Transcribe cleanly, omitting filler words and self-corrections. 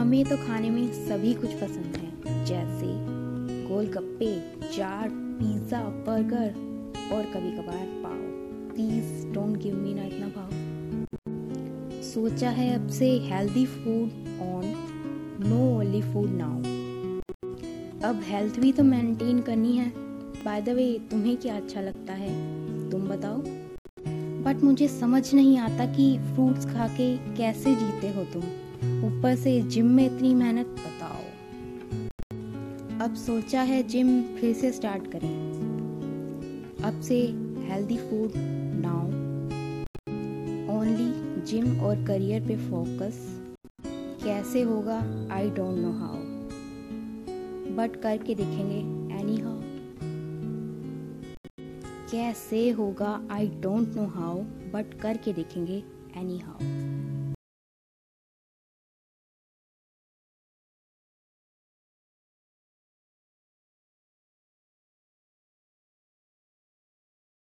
हमें तो खाने में सभी कुछ पसंद है, जैसे गोलगप्पे, चाट, पिज्ज़ा, बर्गर और कभी कभार पाव। प्लीज़ डोंट गिव मी ना इतना पाव। सोचा है अब से healthy food on, no only food now. अब हेल्थ भी तो मेंटेन करनी है। बाय द वे, तुम्हें क्या अच्छा लगता है तुम बताओ। बट मुझे समझ नहीं आता कि फ्रूट्स खा के कैसे जीते हो तुम, ऊपर से जिम में इतनी मेहनत। बताओ, अब सोचा है जिम फिर से स्टार्ट करें। अब से healthy food now, only gym और करियर पे फोकस। कैसे होगा I don't know how, but करके देखेंगे एनी हाउ। कैसे होगा I don't know how, but करके देखेंगे एनी हाउ।